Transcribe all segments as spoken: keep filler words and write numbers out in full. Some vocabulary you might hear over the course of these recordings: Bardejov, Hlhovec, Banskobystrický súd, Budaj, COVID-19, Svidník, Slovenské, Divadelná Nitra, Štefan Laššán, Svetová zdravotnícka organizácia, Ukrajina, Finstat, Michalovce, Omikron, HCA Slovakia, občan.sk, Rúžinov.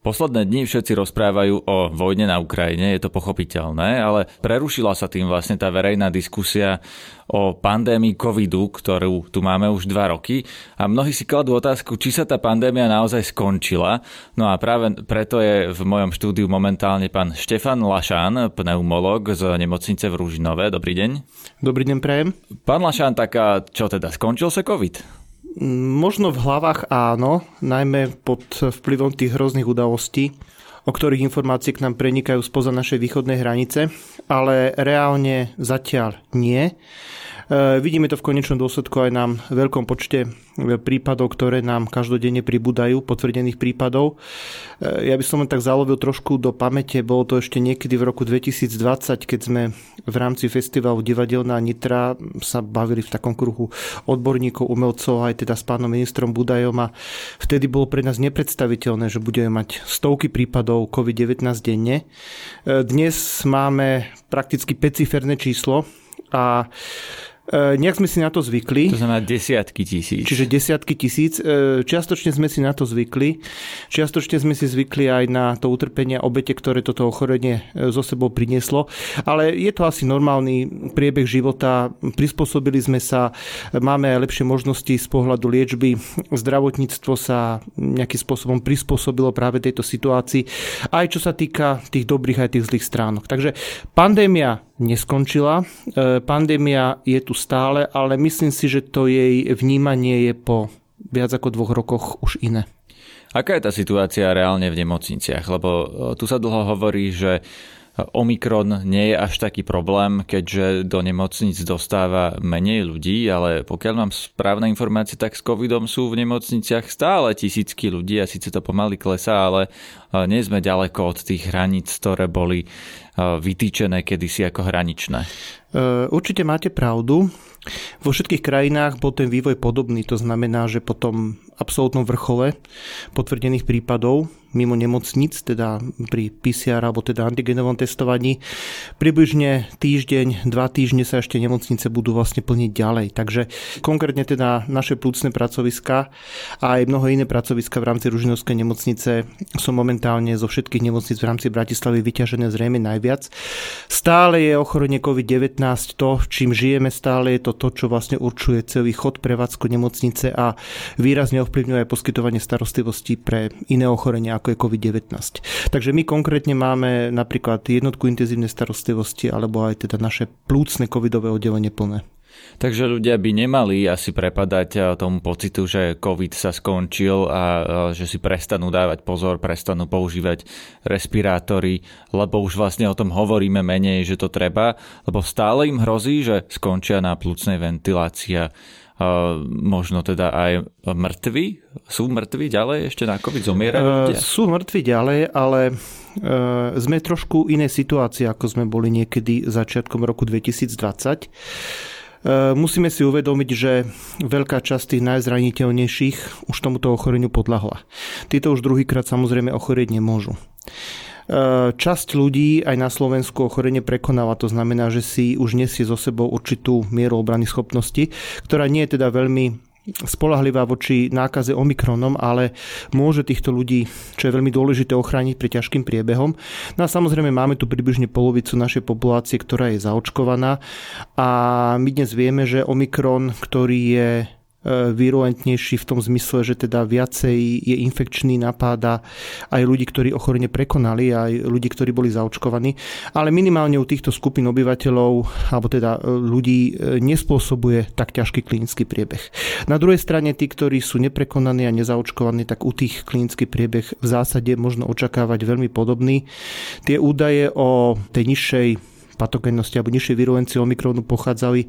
Posledné dni všetci rozprávajú o vojne na Ukrajine, je to pochopiteľné, ale prerušila sa tým vlastne tá verejná diskusia o pandémii covidu, ktorú tu máme už dva roky, a mnohí si kladú otázku, či sa tá pandémia naozaj skončila. No a práve preto je v mojom štúdiu momentálne pán Štefan Laššán, pneumolog z nemocnice v Rúžinove. Dobrý deň. Dobrý deň, prajem. Pán Laššán, tak a čo teda, skončil sa covid? Možno v hlavách áno, najmä pod vplyvom tých hrozných udalostí, o ktorých informácie k nám prenikajú spoza našej východnej hranice, ale reálne zatiaľ nie. E, vidíme to v konečnom dôsledku aj na veľkom počte prípadov, ktoré nám každodenne pribúdajú, potvrdených prípadov. E, ja by som len tak zalovil trošku do pamäte, bolo to ešte niekedy v roku dvetisícdvadsať, keď sme v rámci festivalu Divadelná Nitra sa bavili v takom kruhu odborníkov, umelcov, aj teda s pánom ministrom Budajom, a vtedy bolo pre nás nepredstaviteľné, že budeme mať stovky prípadov covid devätnásť denne. E, dnes máme prakticky päťciferné číslo a nejak sme si na to zvykli. To znamená desiatky tisíc. Čiže desiatky tisíc. Čiastočne sme si na to zvykli. Čiastočne sme si zvykli aj na to utrpenie obete, ktoré toto ochorenie so sebou prinieslo. Ale je to asi normálny priebeh života. Prispôsobili sme sa. Máme lepšie možnosti z pohľadu liečby. Zdravotníctvo sa nejakým spôsobom prispôsobilo práve tejto situácii. Aj čo sa týka tých dobrých, aj tých zlých stránok. Takže pandémia neskončila. Pandémia je tu stále, ale myslím si, že to jej vnímanie je po viac ako dvoch rokoch už iné. Aká je tá situácia reálne v nemocniciach? Lebo tu sa dlho hovorí, že Omikron nie je až taký problém, keďže do nemocnic dostáva menej ľudí, ale pokiaľ mám správne informácie, tak s covidom sú v nemocniciach stále tisícky ľudí a síce to pomaly klesá, ale nie sme ďaleko od tých hraníc, ktoré boli vytýčené kedysi ako hraničné. Určite máte pravdu. Vo všetkých krajinách bol ten vývoj podobný, to znamená, že po tom absolútnom vrchole potvrdených prípadov mimo nemocnic, teda pri pé cé er alebo teda antigenovom testovaní, približne týždeň, dva týždne sa ešte nemocnice budú vlastne plniť ďalej. Takže konkrétne teda naše plúcne pracoviska a aj mnoho iné pracoviska v rámci Rúžinovskej nemocnice sú momentálne zo všetkých nemocnic v rámci Bratislavy vyťažené zrejme najviac. Stále je ochorenie covid devätnásť to, čím žijeme, stále je to to, čo vlastne určuje celý chod, prevádzku nemocnice a výrazne ovplyvňuje aj poskytovanie starostlivosti pre iné ochorenia, ako je covid devätnásť. Takže my konkrétne máme napríklad jednotku intenzívnej starostlivosti alebo aj teda naše plúcne covidové oddelenie plné. Takže ľudia by nemali asi prepadať tomu pocitu, že covid sa skončil a že si prestanú dávať pozor, prestanú používať respirátory, lebo už vlastne o tom hovoríme menej, že to treba, lebo stále im hrozí, že skončia na plúcnej ventilácia. Uh, možno teda aj mŕtvi? Sú mŕtvi ďalej ešte na covid? Zomierajú? Uh, sú mŕtvi ďalej, ale uh, sme trošku inej situácii, ako sme boli niekedy začiatkom roku dvetisícdvadsať. Uh, musíme si uvedomiť, že veľká časť tých najzraniteľnejších už tomuto ochoreniu podľahla. Títo už druhýkrát samozrejme ochorieť nemôžu. Časť ľudí aj na Slovensku ochorenie prekonala, to znamená, že si už nesie so sebou určitú mieru obrany schopnosti, ktorá nie je teda veľmi spolahlivá voči nákaze Omikronom, ale môže týchto ľudí, čo je veľmi dôležité, ochrániť pred ťažkým priebehom. No a samozrejme máme tu približne polovicu našej populácie, ktorá je zaočkovaná, a my dnes vieme, že Omikron, ktorý je virulentnejší v tom zmysle, že teda viacej je infekčný, napáda aj ľudí, ktorí ochorenie prekonali, aj ľudí, ktorí boli zaočkovaní. Ale minimálne u týchto skupín obyvateľov, alebo teda ľudí, nespôsobuje tak ťažký klinický priebeh. Na druhej strane tí, ktorí sú neprekonaní a nezaočkovaní, tak u tých klinický priebeh v zásade možno očakávať veľmi podobný. Tie údaje o tej nižšej patogénnosti alebo nižšej virulencie Omikronu pochádzali e,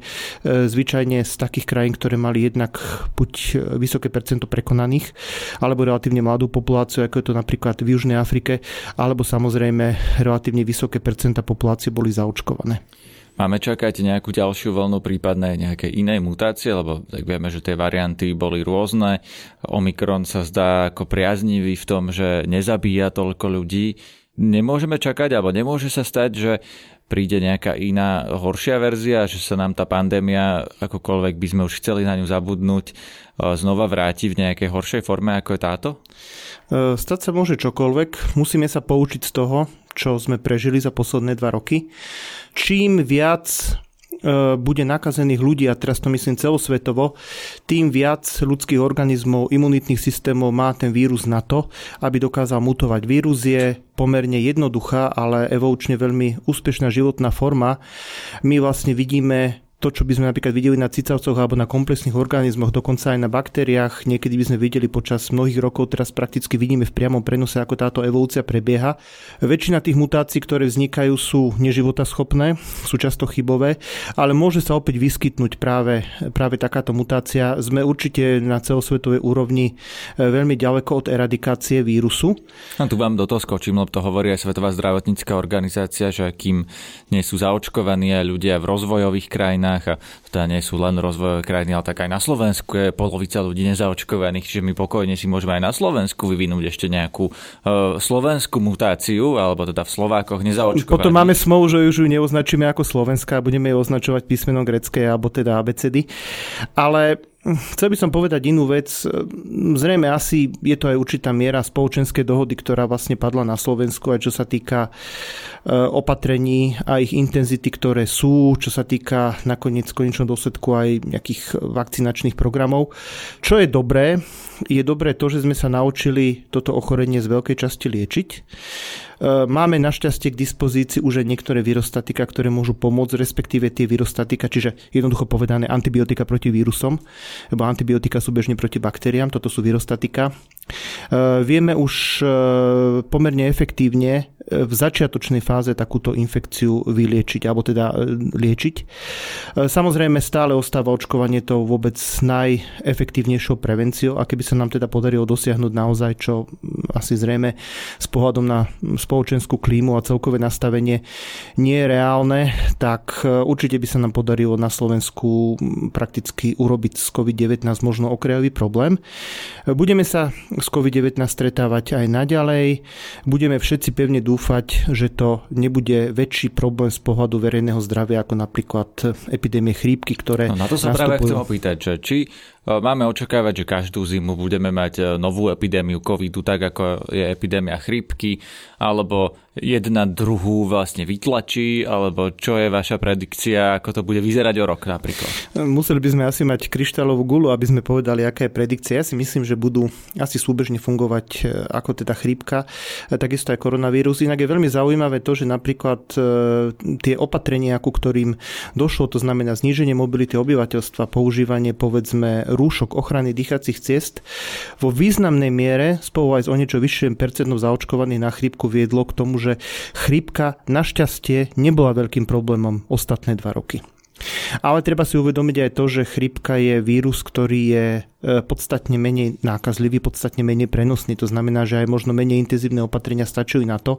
zvyčajne z takých krajín, ktoré mali jednak buď vysoké percento prekonaných, alebo relatívne mladú populáciu, ako je to napríklad v Južnej Afrike, alebo samozrejme relatívne vysoké percenta populácie boli zaočkované. Máme čakať nejakú ďalšiu vlnu, prípadne nejaké iné mutácie, lebo tak vieme, že tie varianty boli rôzne. Omikron sa zdá ako priaznivý v tom, že nezabíja toľko ľudí. Nemôžeme čakať, alebo nemôže sa stať, že príde nejaká iná horšia verzia, že sa nám tá pandémia, akokoľvek by sme už chceli na ňu zabudnúť, znova vráti v nejakej horšej forme, ako je táto? Stať sa môže čokoľvek. Musíme sa poučiť z toho, čo sme prežili za posledné dva roky. Čím viac bude nakazených ľudí, a teraz to myslím celosvetovo, tým viac ľudských organizmov, imunitných systémov má ten vírus na to, aby dokázal mutovať. Vírus je pomerne jednoduchá, ale evolučne veľmi úspešná životná forma. My vlastne vidíme to, čo by sme napríklad videli na cicavcoch alebo na komplexných organizmoch, dokonca aj na baktériách. Niekedy by sme videli počas mnohých rokov, teraz prakticky vidíme v priamom prenose, ako táto evolúcia prebieha. Väčšina tých mutácií, ktoré vznikajú, sú neživotaschopné, sú často chybové, ale môže sa opäť vyskytnúť práve, práve takáto mutácia. Sme určite na celosvetovej úrovni veľmi ďaleko od eradikácie vírusu. A tu vám do toho skočím, lebo to hovorí aj Svetová zdravotnícka organizácia, že kým nie sú zaočkovaní aj ľudia v rozvojových krajinách, a teda nie sú len rozvojové krajiny, ale tak aj na Slovensku je polovica ľudí nezaočkovaných, čiže my pokojne si môžeme aj na Slovensku vyvinúť ešte nejakú uh, slovenskú mutáciu, alebo teda v Slovákoch nezaočkovaných. Potom máme smolu, že už ju neoznačíme ako slovenská, budeme ju označovať písmeno grécké alebo teda abecedy. Ale chcel by som povedať inú vec. Zrejme asi je to aj určitá miera spoločenskej dohody, ktorá vlastne padla na Slovensku, aj čo sa týka opatrení a ich intenzity, ktoré sú, čo sa týka nakoniec konečného dôsledku aj nejakých vakcinačných programov. Čo je dobré, je dobré to, že sme sa naučili toto ochorenie z veľkej časti liečiť. Máme našťastie k dispozícii už aj niektoré virostatika, ktoré môžu pomôcť, respektíve tie virostatika, čiže jednoducho povedané antibiotika proti vírusom, lebo antibiotika sú bežne proti baktériám, toto sú virostatika. Vieme už pomerne efektívne v začiatočnej fáze takúto infekciu vyliečiť, alebo teda liečiť. Samozrejme stále ostáva očkovanie tou vôbec najefektívnejšou prevenciou, a keby sa nám teda podarilo dosiahnuť naozaj, čo asi zrejme s pohľadom na spoločenskú klímu a celkové nastavenie nie je reálne, tak určite by sa nám podarilo na Slovensku prakticky urobiť z COVID devätnásť možno okrajový problém. Budeme sa s COVID devätnásť stretávať aj naďalej. Budeme všetci pevne dúfať, že to nebude väčší problém z pohľadu verejného zdravia ako napríklad epidémie chrípky, ktoré no, na to sa nastupujú. Práve chcem opýtať, že či máme očakávať, že každú zimu budeme mať novú epidémiu covidu, tak ako je epidémia chrípky, alebo jedna druhú vlastne vytlačí, alebo čo je vaša predikcia, ako to bude vyzerať o rok napríklad? Museli by sme asi mať kryštálovú gulu, aby sme povedali, aká je predikcia. Ja si myslím, že budú asi súbežne fungovať ako teda chrípka, takisto aj koronavírus. Inak je veľmi zaujímavé to, že napríklad tie opatrenia, ku ktorým došlo, to znamená zníženie mobility obyvateľstva, používanie povedzme rúšok, ochrany dýchacích ciest, vo významnej miere spolu aj s o niečo vyšším percentom zaočkovaných na chrípku viedlo k tomu, že chrípka našťastie nebola veľkým problémom ostatné dva roky. Ale treba si uvedomiť aj to, že chrípka je vírus, ktorý je podstatne menej nákazlivý, podstatne menej prenosný. To znamená, že aj možno menej intenzívne opatrenia stačili na to,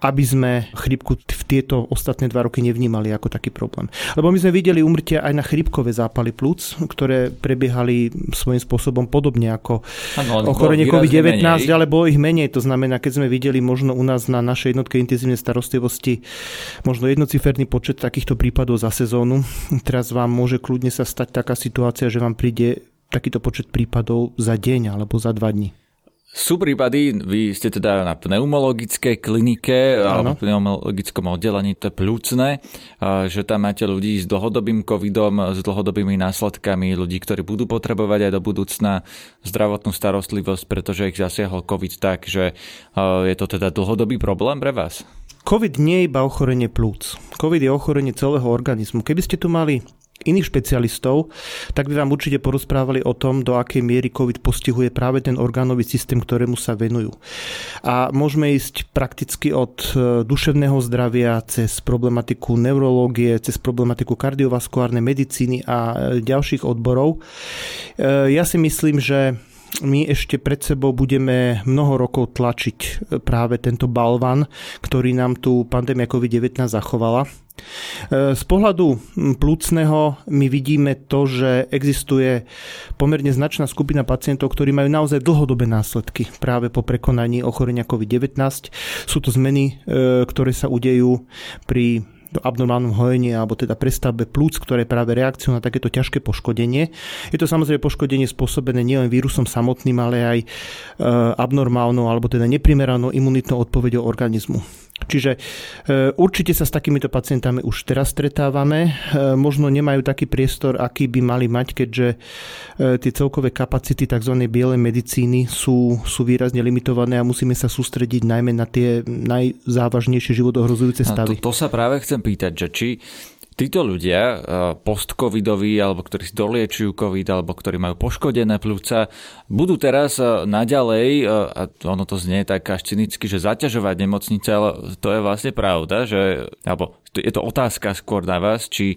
aby sme chrípku v tieto ostatné dva roky nevnímali ako taký problém. Lebo my sme videli úmrtia aj na chrípkové zápaly plúc, ktoré prebiehali svojím spôsobom podobne ako ano, ochorenie COVID devätnásť, ale bolo ich menej. To znamená, keď sme videli možno u nás na našej jednotke intenzívnej starostlivosti možno jednociferný počet takýchto prípadov za sezónu, teraz vám môže kľudne sa stať taká situácia, že vám príde takýto počet prípadov za deň alebo za dva dní. Sú prípady, vy ste teda na pneumologickej klinike alebo pneumologickom oddelení, to je plúcne, že tam máte ľudí s dlhodobým covidom, s dlhodobými následkami, ľudí, ktorí budú potrebovať aj do budúcna zdravotnú starostlivosť, pretože ich zasiahol covid tak, že je to teda dlhodobý problém pre vás? COVID nie je iba ochorenie plúc. COVID je ochorenie celého organizmu. Keby ste tu mali iných špecialistov, tak by vám určite porozprávali o tom, do akej miery COVID postihuje práve ten orgánový systém, ktorému sa venujú. A môžeme ísť prakticky od duševného zdravia cez problematiku neurológie, cez problematiku kardiovaskulárnej medicíny a ďalších odborov. Ja si myslím, že my ešte pred sebou budeme mnoho rokov tlačiť práve tento balvan, ktorý nám tu pandémia COVID devätnásť zachovala. Z pohľadu plúcneho my vidíme to, že existuje pomerne značná skupina pacientov, ktorí majú naozaj dlhodobé následky práve po prekonaní ochorenia COVID devätnásť. Sú to zmeny, ktoré sa udejú pri do abnormálnom hojenia alebo teda prestavbe plúc, ktoré práve reakciu na takéto ťažké poškodenie. Je to samozrejme poškodenie spôsobené nielen vírusom samotným, ale aj e, abnormálnou alebo teda neprimeranou imunitnou odpoveďou organizmu. Čiže e, určite sa s takýmito pacientami už teraz stretávame. E, možno nemajú taký priestor, aký by mali mať, keďže e, tie celkové kapacity tzv. Bielej medicíny sú, sú výrazne limitované a musíme sa sústrediť najmä na tie najzávažnejšie životohrozujúce stavy. To, to sa práve chcem pýtať, že či títo ľudia post-covidoví, alebo ktorí si doliečujú covid, alebo ktorí majú poškodené pľúca, budú teraz naďalej, a ono to znie tak až cynicky, že zaťažovať nemocnice, ale to je vlastne pravda, že, alebo je to otázka skôr na vás, či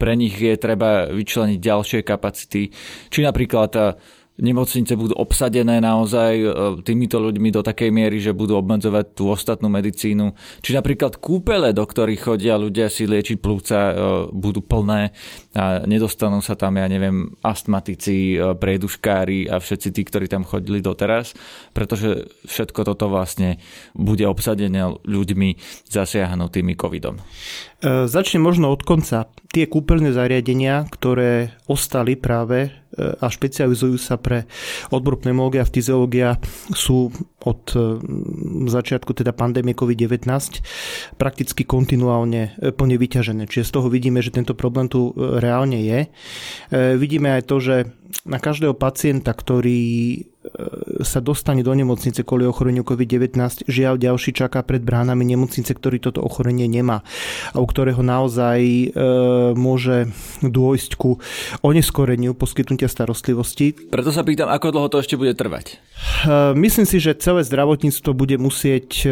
pre nich je treba vyčleniť ďalšie kapacity, či napríklad nemocnice budú obsadené naozaj týmito ľuďmi do takej miery, že budú obmedzovať tú ostatnú medicínu. Či napríklad kúpele, do ktorých chodia ľudia si liečiť plúca, budú plné a nedostanú sa tam, ja neviem, astmatici, prieduškári a všetci tí, ktorí tam chodili doteraz, pretože všetko toto vlastne bude obsadené ľuďmi zasiahnutými covidom. E, začne možno od konca. Tie kúpeľné zariadenia, ktoré ostali práve a špecializujú sa pre odbor pneumológia a fyziológia, sú od začiatku teda pandémie covid devätnásť prakticky kontinuálne plne vyťažené. Čiže z toho vidíme, že tento problém tu reálne je. Vidíme aj to, že na každého pacienta, ktorý sa dostane do nemocnice kvôli ochoreniu covid devätnásť, žiaľ ďalší čaká pred bránami nemocnice, ktorý toto ochorenie nemá a u ktorého naozaj e, môže dôjsť ku oneskoreniu poskytnutia starostlivosti. Preto sa pýtam, ako dlho to ešte bude trvať? E, myslím si, že celé zdravotníctvo bude musieť e,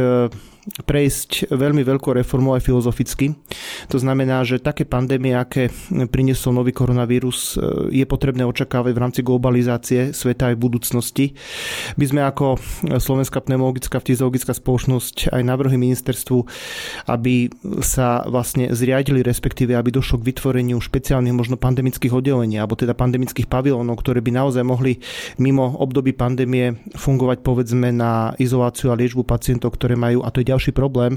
prejsť veľmi veľkou reformou aj filozoficky. To znamená, že také pandémie, aké priniesol nový koronavírus, je potrebné očakávať v rámci globalizácie sveta aj v budúcnosti. My sme ako Slovenská pneumologická a fyziologická spoločnosť aj navrhli ministerstvu, aby sa vlastne zriadili, respektíve aby došlo k vytvoreniu špeciálnych možno pandemických oddelení, alebo teda pandemických pavilónov, ktoré by naozaj mohli mimo období pandémie fungovať povedzme na izoláciu a liečbu pacientov, ktoré majú, a to je ďalší problém,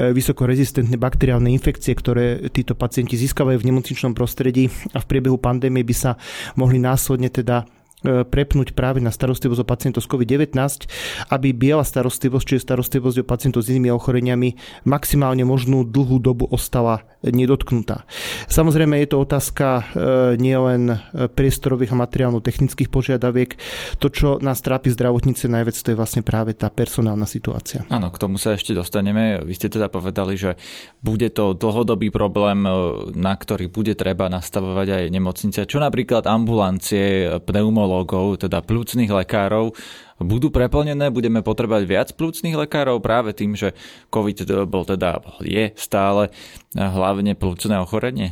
vysokorezistentné bakteriálne infekcie, ktoré títo pacienti získavajú v nemocničnom prostredí a v priebehu pandémie by sa mohli následne teda prepnúť práve na starostlivosť o pacientov s covid devätnásť, aby biela starostlivosť, čiže starostlivosť o pacientov s inými ochoreniami, maximálne možnú dlhú dobu ostala nedotknutá. Samozrejme je to otázka nielen priestorových a materiálno-technických požiadaviek. To, čo nás trápi zdravotníci najviac, to je vlastne práve tá personálna situácia. Áno, k tomu sa ešte dostaneme. Vy ste teda povedali, že bude to dlhodobý problém, na ktorý bude treba nastavovať aj nemocnice. Čo napríklad ambulancie, pneumológov, teda pľúcnych lekárov, budú preplnené, budeme potrebovať viac pľúcnych lekárov práve tým, že COVID bol teda, je stále hlavne pľúcne ochorenie?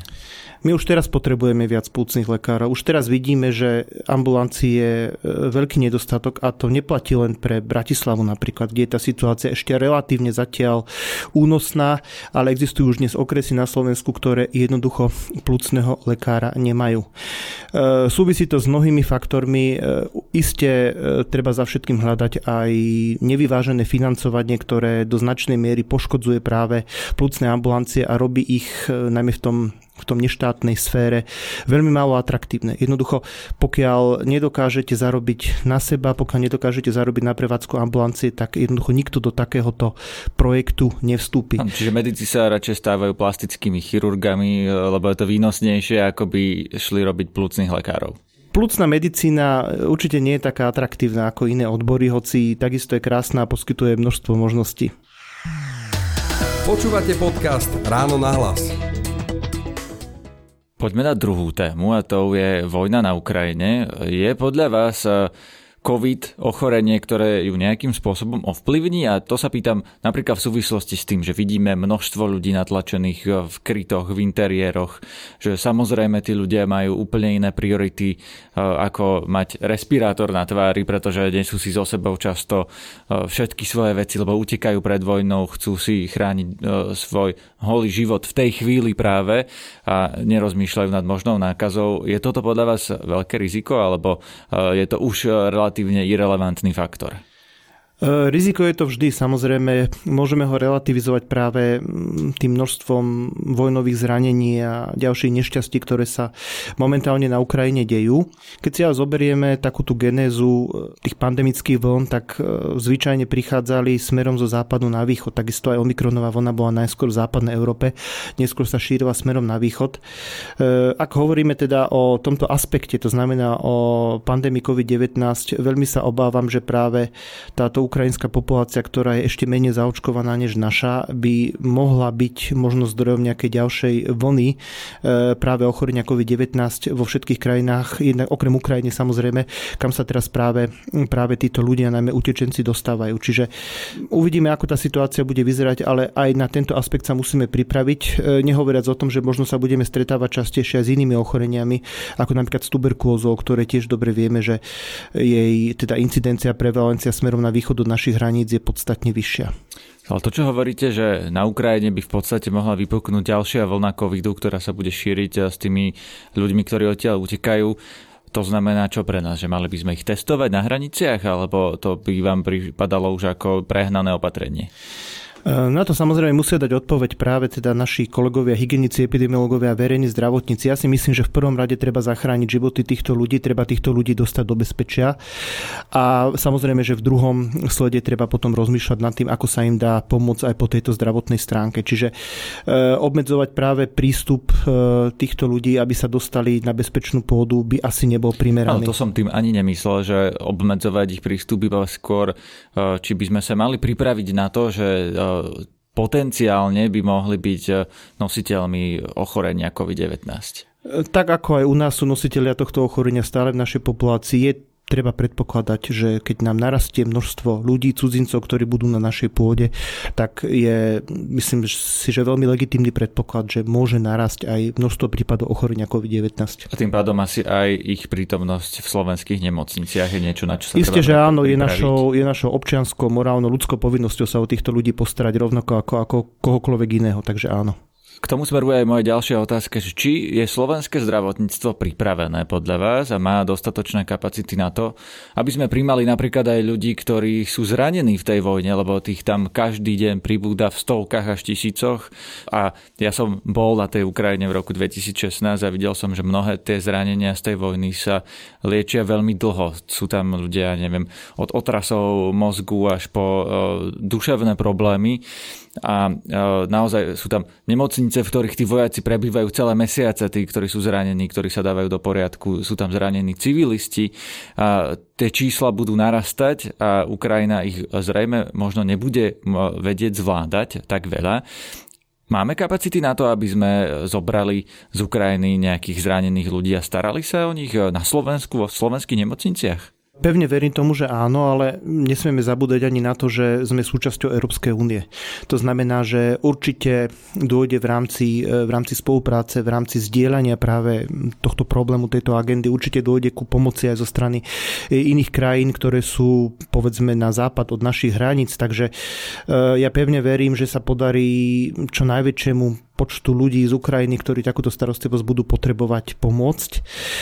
My už teraz potrebujeme viac pľúcnych lekárov. Už teraz vidíme, že ambulancií je veľký nedostatok a to neplatí len pre Bratislavu napríklad, kde je tá situácia ešte relatívne zatiaľ únosná, ale existujú už dnes okresy na Slovensku, ktoré jednoducho pľúcneho lekára nemajú. Súvisí to s mnohými faktormi. Isté treba za všetkým hľadať aj nevyvážené financovanie, ktoré do značnej miery poškodzuje práve pľúcne ambulancie a robí ich najmä v tom v tom neštátnej sfére veľmi málo atraktívne. Jednoducho, pokiaľ nedokážete zarobiť na seba, pokiaľ nedokážete zarobiť na prevádzku ambulancie, tak jednoducho nikto do takéhoto projektu nevstúpi. Čiže medici sa radšej stávajú plastickými chirurgami, lebo je to výnosnejšie, ako by šli robiť pľúcnych lekárov. Pľúcna medicína určite nie je taká atraktívna ako iné odbory, hoci takisto je krásna a poskytuje množstvo možností. Počúvate podcast Ráno na hlas. Poďme na druhú tému a tou je vojna na Ukrajine. Je podľa vás COVID ochorenie, ktoré ju nejakým spôsobom ovplyvní? A to sa pýtam napríklad v súvislosti s tým, že vidíme množstvo ľudí natlačených v krytoch, v interiéroch, že samozrejme tí ľudia majú úplne iné priority, ako mať respirátor na tvári, pretože nesú si so sebou často všetky svoje veci, lebo utekajú pred vojnou, chcú si chrániť svoj holý život v tej chvíli práve a nerozmýšľajú nad možnou nákazou. Je toto podľa vás veľké riziko, alebo je to už relatívne irelevantný faktor? Riziko je to vždy, samozrejme. Môžeme ho relativizovať práve tým množstvom vojnových zranení a ďalších nešťastí, ktoré sa momentálne na Ukrajine dejú. Keď si ale zoberieme takúto genézu tých pandemických vln, tak zvyčajne prichádzali smerom zo západu na východ. Takisto aj omikronová vlna bola najskôr v západnej Európe, neskôr sa šírila smerom na východ. Ak hovoríme teda o tomto aspekte, to znamená o pandémii covid devätnásť, veľmi sa obávam, že práve táto ukrajinská populácia, ktorá je ešte menej zaočkovaná než naša, by mohla byť možno zdrojom nejakej ďalšej vlny práve ochorenia covid devätnásť vo všetkých krajinách, jednak okrem Ukrajiny samozrejme, kam sa teraz práve, práve títo ľudia, najmä utečenci, dostávajú. Čiže uvidíme, ako tá situácia bude vyzerať, ale aj na tento aspekt sa musíme pripraviť, nehovoriac o tom, že možno sa budeme stretávať častejšie aj s inými ochoreniami, ako napríklad s tuberkulózou, ktoré tiež dobre vieme, že jej teda incidencia, prevalencia smerom na východ od našich hraníc je podstatne vyššia. Ale to, čo hovoríte, že na Ukrajine by v podstate mohla vypuknúť ďalšia vlna covidu, ktorá sa bude šíriť s tými ľuďmi, ktorí odtiaľ utekajú, to znamená čo pre nás? Že mali by sme ich testovať na hraniciach, alebo to by vám pripadalo už ako prehnané opatrenie? Na to samozrejme musia dať odpoveď práve teda naši kolegovia, hygienici, epidemiológovia a verejní zdravotníci. Ja si myslím, že v prvom rade treba zachrániť životy týchto ľudí, treba týchto ľudí dostať do bezpečia. A samozrejme, že v druhom slede treba potom rozmýšľať nad tým, ako sa im dá pomôcť aj po tejto zdravotnej stránke. Čiže obmedzovať práve prístup týchto ľudí, aby sa dostali na bezpečnú pôdu, by asi nebol primeraný. Ale to som tým ani nemyslel, že obmedzovať ich prístup, iba skôr, či by sme sa mali pripraviť na to, že potenciálne by mohli byť nositeľmi ochorenia covid devätnásť. Tak ako aj u nás sú nositeľia tohto ochorenia stále v našej populácii, je treba predpokladať, že keď nám narastie množstvo ľudí, cudzincov, ktorí budú na našej pôde, tak je, myslím si, že veľmi legitímny predpoklad, že môže narasť aj množstvo prípadov ochorenia covid devätnásť. A tým pádom asi aj ich prítomnosť v slovenských nemocniciach je niečo, na čo sa isté, treba že áno, je našou, je našou občianskou, morálnou, ľudskou povinnosťou sa o týchto ľudí postarať rovnako ako, ako kohokoľvek iného, takže áno. K tomu smeruje aj moja ďalšia otázka, či je slovenské zdravotníctvo pripravené podľa vás a má dostatočné kapacity na to, aby sme prijímali napríklad aj ľudí, ktorí sú zranení v tej vojne, lebo tých tam každý deň pribúda v stovkách až tisícoch. A ja som bol na tej Ukrajine v roku dvetisícšestnásť a videl som, že mnohé tie zranenia z tej vojny sa liečia veľmi dlho. Sú tam ľudia, neviem, od otrasov mozgu až po duševné problémy. A naozaj sú tam nemocnice, v ktorých tí vojaci prebývajú celé mesiace, tí, ktorí sú zranení, ktorí sa dávajú do poriadku, sú tam zranení civilisti. A tie čísla budú narastať a Ukrajina ich zrejme možno nebude vedieť zvládať tak veľa. Máme kapacity na to, aby sme zobrali z Ukrajiny nejakých zranených ľudí a starali sa o nich na Slovensku, v slovenských nemocniciach? Pevne verím tomu, že áno, ale nesmieme zabúdať ani na to, že sme súčasťou Európskej únie. To znamená, že určite dôjde v rámci, v rámci spolupráce, v rámci zdieľania práve tohto problému, tejto agendy, určite dôjde ku pomoci aj zo strany iných krajín, ktoré sú povedzme na západ od našich hraníc. Takže ja pevne verím, že sa podarí čo najväčšiemu počtu ľudí z Ukrajiny, ktorí takúto starostlivosť budú potrebovať, pomôcť.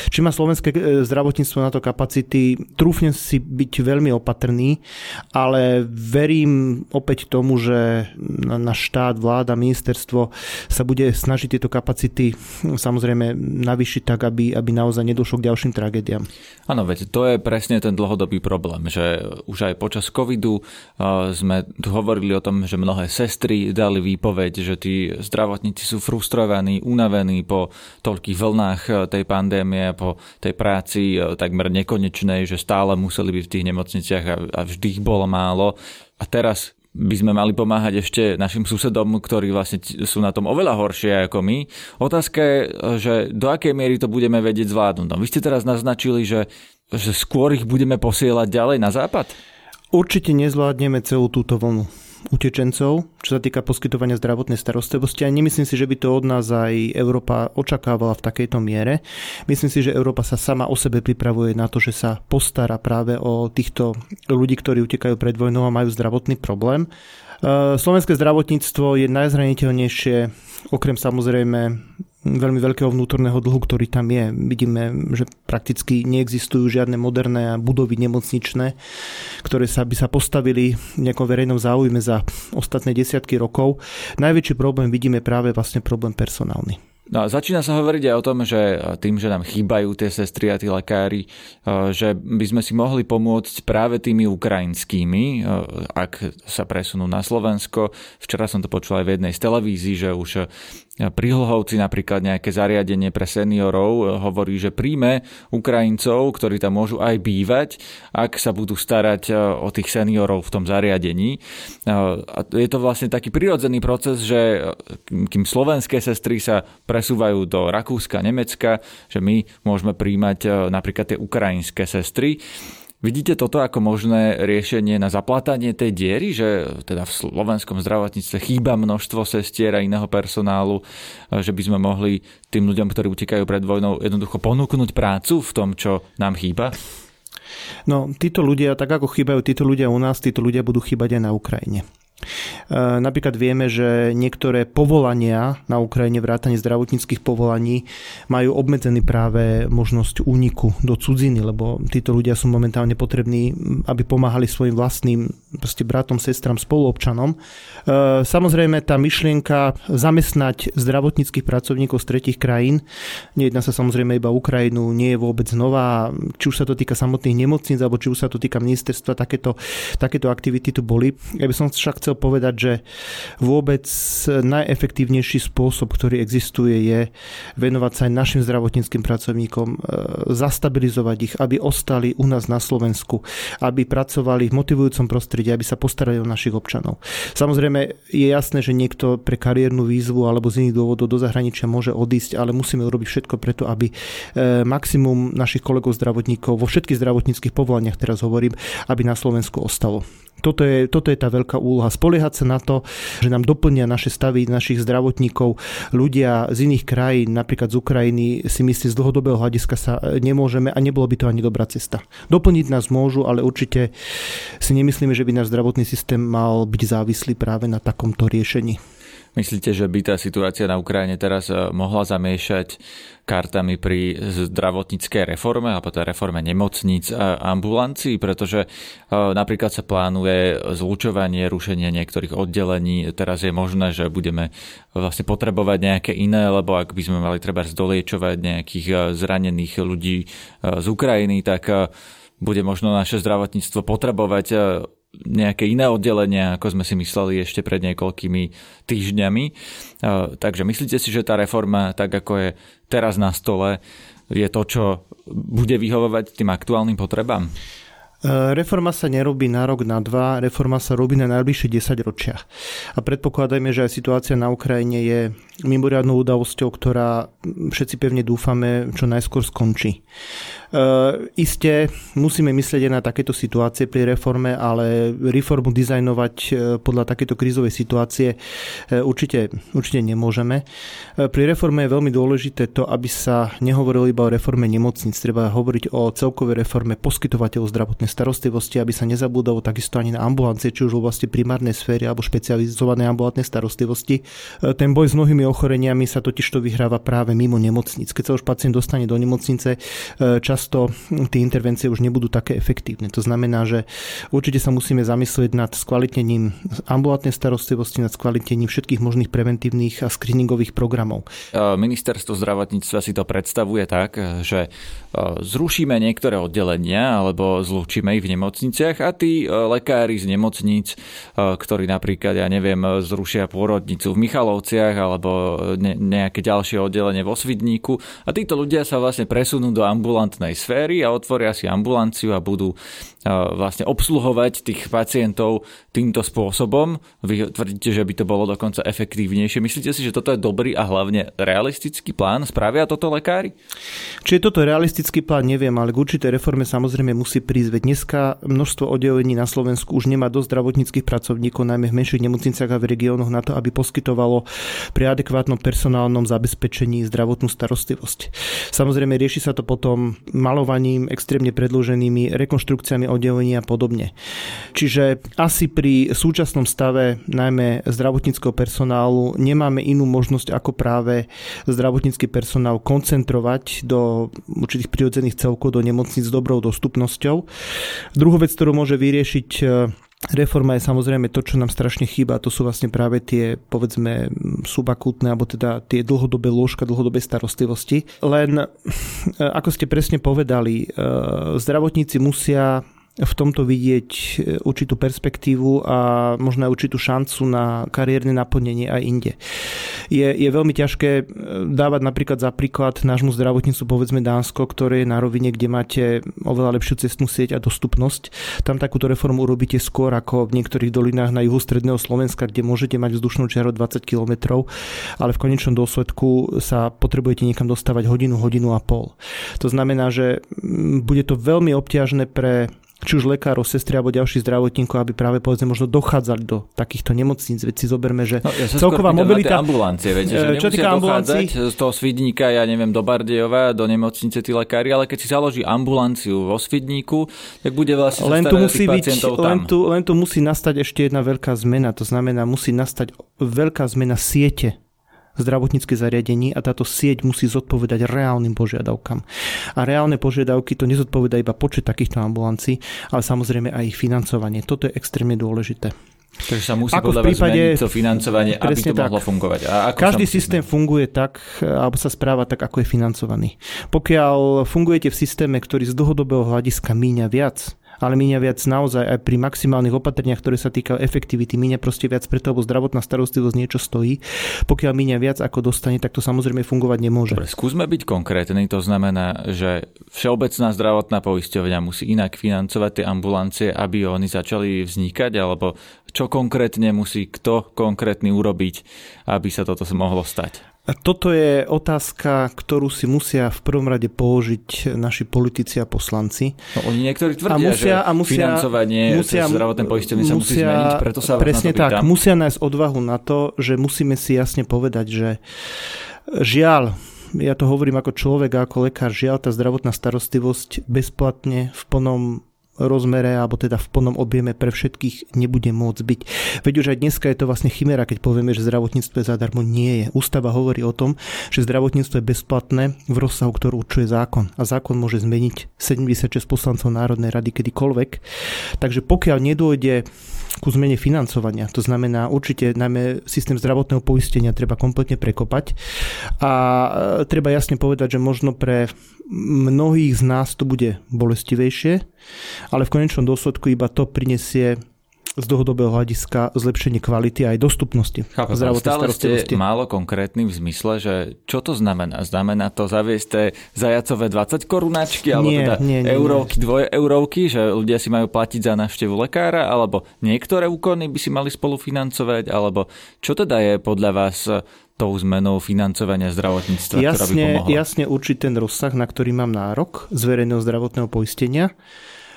Či má slovenské zdravotníctvo na to kapacity, trúfnem si byť veľmi opatrný, ale verím opäť tomu, že náš štát, vláda, ministerstvo sa bude snažiť tieto kapacity samozrejme navýšiť tak, aby, aby naozaj nedošlo k ďalším tragédiám. Áno, veď to je presne ten dlhodobý problém, že už aj počas covidu sme hovorili o tom, že mnohé sestry dali výpoveď, že tí zdravotníci sú frustrovaní, unavení po toľkých vlnách tej pandémie, po tej práci takmer nekonečnej, že stále museli byť v tých nemocniciach a vždy ich bolo málo. A teraz by sme mali pomáhať ešte našim susedom, ktorí vlastne sú na tom oveľa horšie ako my. Otázka je, že do akej miery to budeme vedieť zvládnuť. No, vy ste teraz naznačili, že, že skôr ich budeme posielať ďalej na západ? Určite nezvládneme celú túto vlnu utečencov, čo sa týka poskytovania zdravotnej starostlivosti. A nemyslím si, že by to od nás aj Európa očakávala v takejto miere. Myslím si, že Európa sa sama o sebe pripravuje na to, že sa postará práve o týchto ľudí, ktorí utekajú pred vojnou a majú zdravotný problém. Slovenské zdravotníctvo je najzraniteľnejšie, okrem samozrejme veľmi veľkého vnútorného dlhu, ktorý tam je. Vidíme, že prakticky neexistujú žiadne moderné budovy nemocničné, ktoré sa by sa postavili v nejakom verejnom záujme za ostatné desiatky rokov. Najväčší problém vidíme práve vlastne problém personálny. No a začína sa hovoriť aj o tom, že tým, že nám chýbajú tie sestry a tí lekári, že by sme si mohli pomôcť práve tými ukrajinskými, ak sa presunú na Slovensko. Včera som to počul aj v jednej z televízií, že už pri Hlhovci napríklad nejaké zariadenie pre seniorov hovorí, že príjme Ukrajincov, ktorí tam môžu aj bývať, ak sa budú starať o tých seniorov v tom zariadení. A je to vlastne taký prirodzený proces, že kým slovenské sestry sa presúvajú do Rakúska, Nemecka, že my môžeme prijímať napríklad tie ukrajinské sestry. Vidíte toto ako možné riešenie na zaplatanie tej diery, že teda v slovenskom zdravotníctve chýba množstvo sestier a iného personálu, že by sme mohli tým ľuďom, ktorí utekajú pred vojnou, jednoducho ponúknuť prácu v tom, čo nám chýba? No, títo ľudia, tak ako chýbajú títo ľudia u nás, títo ľudia budú chýbať aj na Ukrajine. Napríklad vieme, že niektoré povolania na Ukrajine, vrátane zdravotníckych povolaní, majú obmedzený práve možnosť úniku do cudziny, lebo títo ľudia sú momentálne potrební, aby pomáhali svojim vlastným proste bratom, sestram, spoluobčanom. Samozrejme tá myšlienka zamestnať zdravotníckych pracovníkov z tretích krajín, nejedná sa samozrejme iba Ukrajinu, nie je vôbec nová, či už sa to týka samotných nemocníc, alebo či už sa to týka ministerstva, takéto, takéto aktivity tu boli. Ja by som však chcel povedať, že vôbec najefektívnejší spôsob, ktorý existuje, je venovať sa aj našim zdravotníckym pracovníkom, zastabilizovať ich, aby ostali u nás na Slovensku, aby pracovali v motivujúcom prostredí, aby sa postarali o našich občanov. Samozrejme je jasné, že niekto pre kariérnu výzvu alebo z iných dôvodov do zahraničia môže odísť, ale musíme urobiť všetko preto, aby maximum našich kolegov zdravotníkov vo všetkých zdravotníckych povolaniach, teraz hovorím, aby na Slovensku ostalo. Toto je, toto je tá veľká úloha. Spoliehať sa na to, že nám doplnia naše stavy našich zdravotníkov. Ľudia z iných krajín, napríklad z Ukrajiny, si myslím, z dlhodobého hľadiska sa nemôžeme a nebolo by to ani dobrá cesta. Doplniť nás môžu, ale určite si nemyslíme, že by náš zdravotný systém mal byť závislý práve na takomto riešení. Myslíte, že by tá situácia na Ukrajine teraz mohla zamiešať kartami pri zdravotníckej reforme alebo teda reforme nemocníc a ambulancií, pretože napríklad sa plánuje zlučovanie, rušenie niektorých oddelení. Teraz je možné, že budeme vlastne potrebovať nejaké iné, lebo ak by sme mali treba zdoliečovať nejakých zranených ľudí z Ukrajiny, tak bude možno naše zdravotníctvo potrebovať nejaké iné oddelenia, ako sme si mysleli ešte pred niekoľkými týždňami. Takže myslíte si, že tá reforma, tak ako je teraz na stole, je to, čo bude vyhovovať tým aktuálnym potrebám? Reforma sa nerobí na rok, na dva, reforma sa robí na najbližšie desaťročia. A predpokladajme, že aj situácia na Ukrajine je mimoriadnou udalosťou, ktorá všetci pevne dúfame, čo najskôr skončí. E, iste musíme myslieť aj na takéto situácie pri reforme, ale reformu dizajnovať podľa takéto krízovej situácie určite, určite nemôžeme. Pri reforme je veľmi dôležité to, aby sa nehovorilo iba o reforme nemocníc. Treba hovoriť o celkovej reforme poskytovateľov zdravotnej starostlivosti, aby sa nezabúdalo takisto ani na ambulancie, či už v oblasti primárnej sféry alebo špecializovanej ambulantnej starostlivosti. Ten boj s mnohými ochoreniami sa totižto vyhráva práve mimo nemocnic. Keď sa už pacient dostane do nemocnice, často tie intervencie už nebudú také efektívne. To znamená, že určite sa musíme zamyslieť nad skvalitnením ambulantnej starostlivosti, nad skvalitnením všetkých možných preventívnych a screeningových programov. Ministerstvo zdravotníctva si to predstavuje tak, že zrušíme niektoré oddelenia alebo zlučíme ich v nemocniciach a tí lekári z nemocníc, ktorí napríklad, ja neviem, zrušia pôrodnicu v Michalovciach alebo nejaké ďalšie oddelenie vo Svidníku, a títo ľudia sa vlastne presunú do ambulantnej sféry a otvoria si ambulanciu a budú vlastne obsluhovať tých pacientov týmto spôsobom. Vy tvrdíte, že by to bolo dokonca efektívnejšie. Myslíte si, že toto je dobrý a hlavne realistický plán? Spravia toto lekári? Či je toto realistický plán, neviem, ale k určitej reforme samozrejme musí prísť. Dneska množstvo oddelení na Slovensku už nemá dosť zdravotníckych pracovníkov, najmä v menších nemocniciach a v regiónoch, na to, aby poskytovalo pri adekvátnom personálnom zabezpečení zdravotnú starostlivosť. Samozrejme rieši sa to potom malovaním, extrémne predĺženými rekonštrukciami oddelenia a podobne. Čiže asi pri súčasnom stave najmä zdravotníckeho personálu nemáme inú možnosť ako práve zdravotnícky personál koncentrovať do určitých prirodzených celkov do nemocníc s dobrou dostupnosťou. Druhú vec, ktorú môže vyriešiť reforma, je samozrejme to, čo nám strašne chýba, a to sú vlastne práve tie, povedzme, subakútne, alebo teda tie dlhodobé lôžka, dlhodobé starostlivosti. Len, ako ste presne povedali, zdravotníci musia v tomto vidieť určitú perspektívu a možno aj určitú šancu na kariérne naplnenie aj inde. Je, je veľmi ťažké dávať napríklad za príklad nášmu zdravotnícu, povedzme, Dánsko, ktoré je na rovine, kde máte oveľa lepšiu cestnú sieť a dostupnosť. Tam takúto reformu urobíte skôr ako v niektorých dolinách na juhu stredného Slovenska, kde môžete mať vzdušnú čiaru dvadsať kilometrov, ale v konečnom dôsledku sa potrebujete niekam dostávať hodinu, hodinu a pol. To znamená, že bude to veľmi obťažné pre či už lekárov, sestry alebo ďalších zdravotníkov, aby práve povedzme možno dochádzali do takýchto nemocníc. Veď si zoberme, že no, ja celková mobilita ambulancie, viete, že čo týka ambulancie z toho Svidníka, ja neviem, do Bardejova, do nemocnice tí lekári, ale keď si založí ambulanciu vo Svidníku, tak bude vlastne len tu musí byť, len tu, len tu musí nastať ešte jedna veľká zmena, to znamená musí nastať veľká zmena siete zdravotnícke zariadení a táto sieť musí zodpovedať reálnym požiadavkám. A reálne požiadavky to nezodpovedá iba počet takýchto ambulancií, ale samozrejme aj ich financovanie. Toto je extrémne dôležité. Takže sa musí podľa vás zmeniť to financovanie, aby to tak mohlo fungovať. A ako Každý systém zmeniť? funguje tak, alebo sa správa tak, ako je financovaný. Pokiaľ fungujete v systéme, ktorý z dlhodobého hľadiska míňa viac, ale míňa viac naozaj aj pri maximálnych opatreniach, ktoré sa týkajú efektivity, míňa proste viac preto, lebo zdravotná starostlivosť niečo stojí. Pokiaľ míňa viac ako dostane, tak to samozrejme fungovať nemôže. Dobre, skúsme byť konkrétni, to znamená, že Všeobecná zdravotná poisťovňa musí inak financovať tie ambulancie, aby oni začali vznikať, alebo čo konkrétne musí kto konkrétny urobiť, aby sa toto mohlo stať? A toto je otázka, ktorú si musia v prvom rade položiť naši politici a poslanci. No, oni niektorí tvrdia, a musia, že a musia, financovanie musia, zdravotné poistenie sa musí zmeniť, preto sa presne tak, pýtam. Musia nájsť odvahu na to, že musíme si jasne povedať, že žiaľ, ja to hovorím ako človek a ako lekár, žiaľ, tá zdravotná starostlivosť bezplatne v plnom rozmere, alebo teda v plnom objeme pre všetkých nebude môcť byť. Veď už aj dneska je to vlastne chimera, keď povieme, že zdravotníctvo je zadarmo. Nie je. Ústava hovorí o tom, že zdravotníctvo je bezplatné v rozsahu, ktorú určuje zákon. A zákon môže zmeniť sedemdesiatšesť poslancov Národnej rady kedykoľvek. Takže pokiaľ nedôjde ku zmene financovania, to znamená určite najmä systém zdravotného poistenia treba kompletne prekopať a treba jasne povedať, že možno pre mnohých z nás to bude bolestivejšie, ale v konečnom dôsledku iba to prinesie z dlhodobého hľadiska zlepšenie kvality a aj dostupnosti. Chápem, stále ste málo konkrétny v zmysle, že čo to znamená? Znamená to zaviesť tie zajacové dvadsať korunáčky, alebo nie, teda nie, nie, eurovky, dvojeurovky, že ľudia si majú platiť za návštevu lekára, alebo niektoré úkony by si mali spolufinancovať, alebo čo teda je podľa vás tou zmenou financovania zdravotníctva, jasne, ktorá by pomohla? Jasne určiť ten rozsah, na ktorý mám nárok z verejného zdravotného poistenia.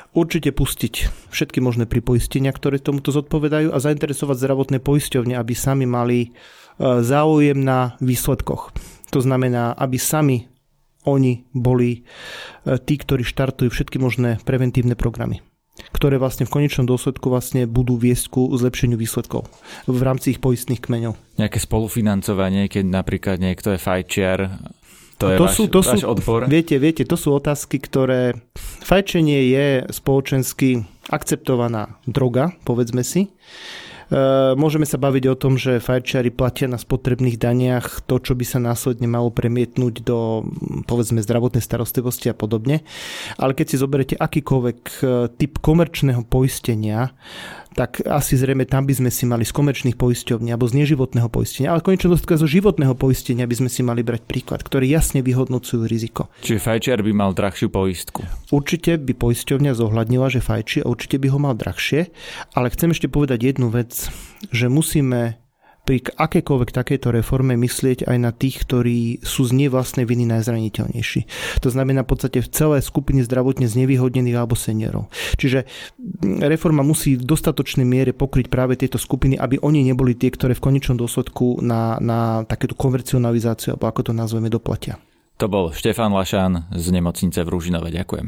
Určite pustiť všetky možné pripoistenia, ktoré tomuto zodpovedajú a zainteresovať zdravotné poisťovne, aby sami mali záujem na výsledkoch. To znamená, aby sami oni boli tí, ktorí štartujú všetky možné preventívne programy, ktoré vlastne v konečnom dôsledku vlastne budú viesť ku zlepšeniu výsledkov v rámci ich poistných kmeňov. Nejaké spolufinancovanie, keď napríklad niekto je fajčiar. To je to váš, sú, to váš sú, odpor. Viete, viete, to sú otázky, ktoré... Fajčenie je spoločensky akceptovaná droga, povedzme si. E, môžeme sa baviť o tom, že fajčiari platia na spotrebných daniach to, čo by sa následne malo premietnúť do, povedzme, zdravotnej starostlivosti a podobne. Ale keď si zoberete akýkoľvek typ komerčného poistenia, tak asi zrejme tam by sme si mali z komerčných poisťovní alebo z neživotného poistenia, ale konečne zo životného poistenia by sme si mali brať príklad, ktorý jasne vyhodnocujú riziko. Čiže fajčiar by mal drahšiu poistku? Určite by poisťovňa zohľadnila, že fajčí a určite by ho mal drahšie, ale chcem ešte povedať jednu vec, že musíme pri akékoľvek takejto reforme myslieť aj na tých, ktorí sú z nej vlastnej viny najzraniteľnejší. To znamená v podstate v celé skupiny zdravotne znevýhodnených alebo seniorov. Čiže reforma musí v dostatočnej miere pokryť práve tieto skupiny, aby oni neboli tie, ktoré v konečnom dôsledku na, na takéto komercionalizáciu, alebo ako to nazveme, doplatia. To bol Štefan Laššán z nemocnice v Rúžinove. Ďakujem.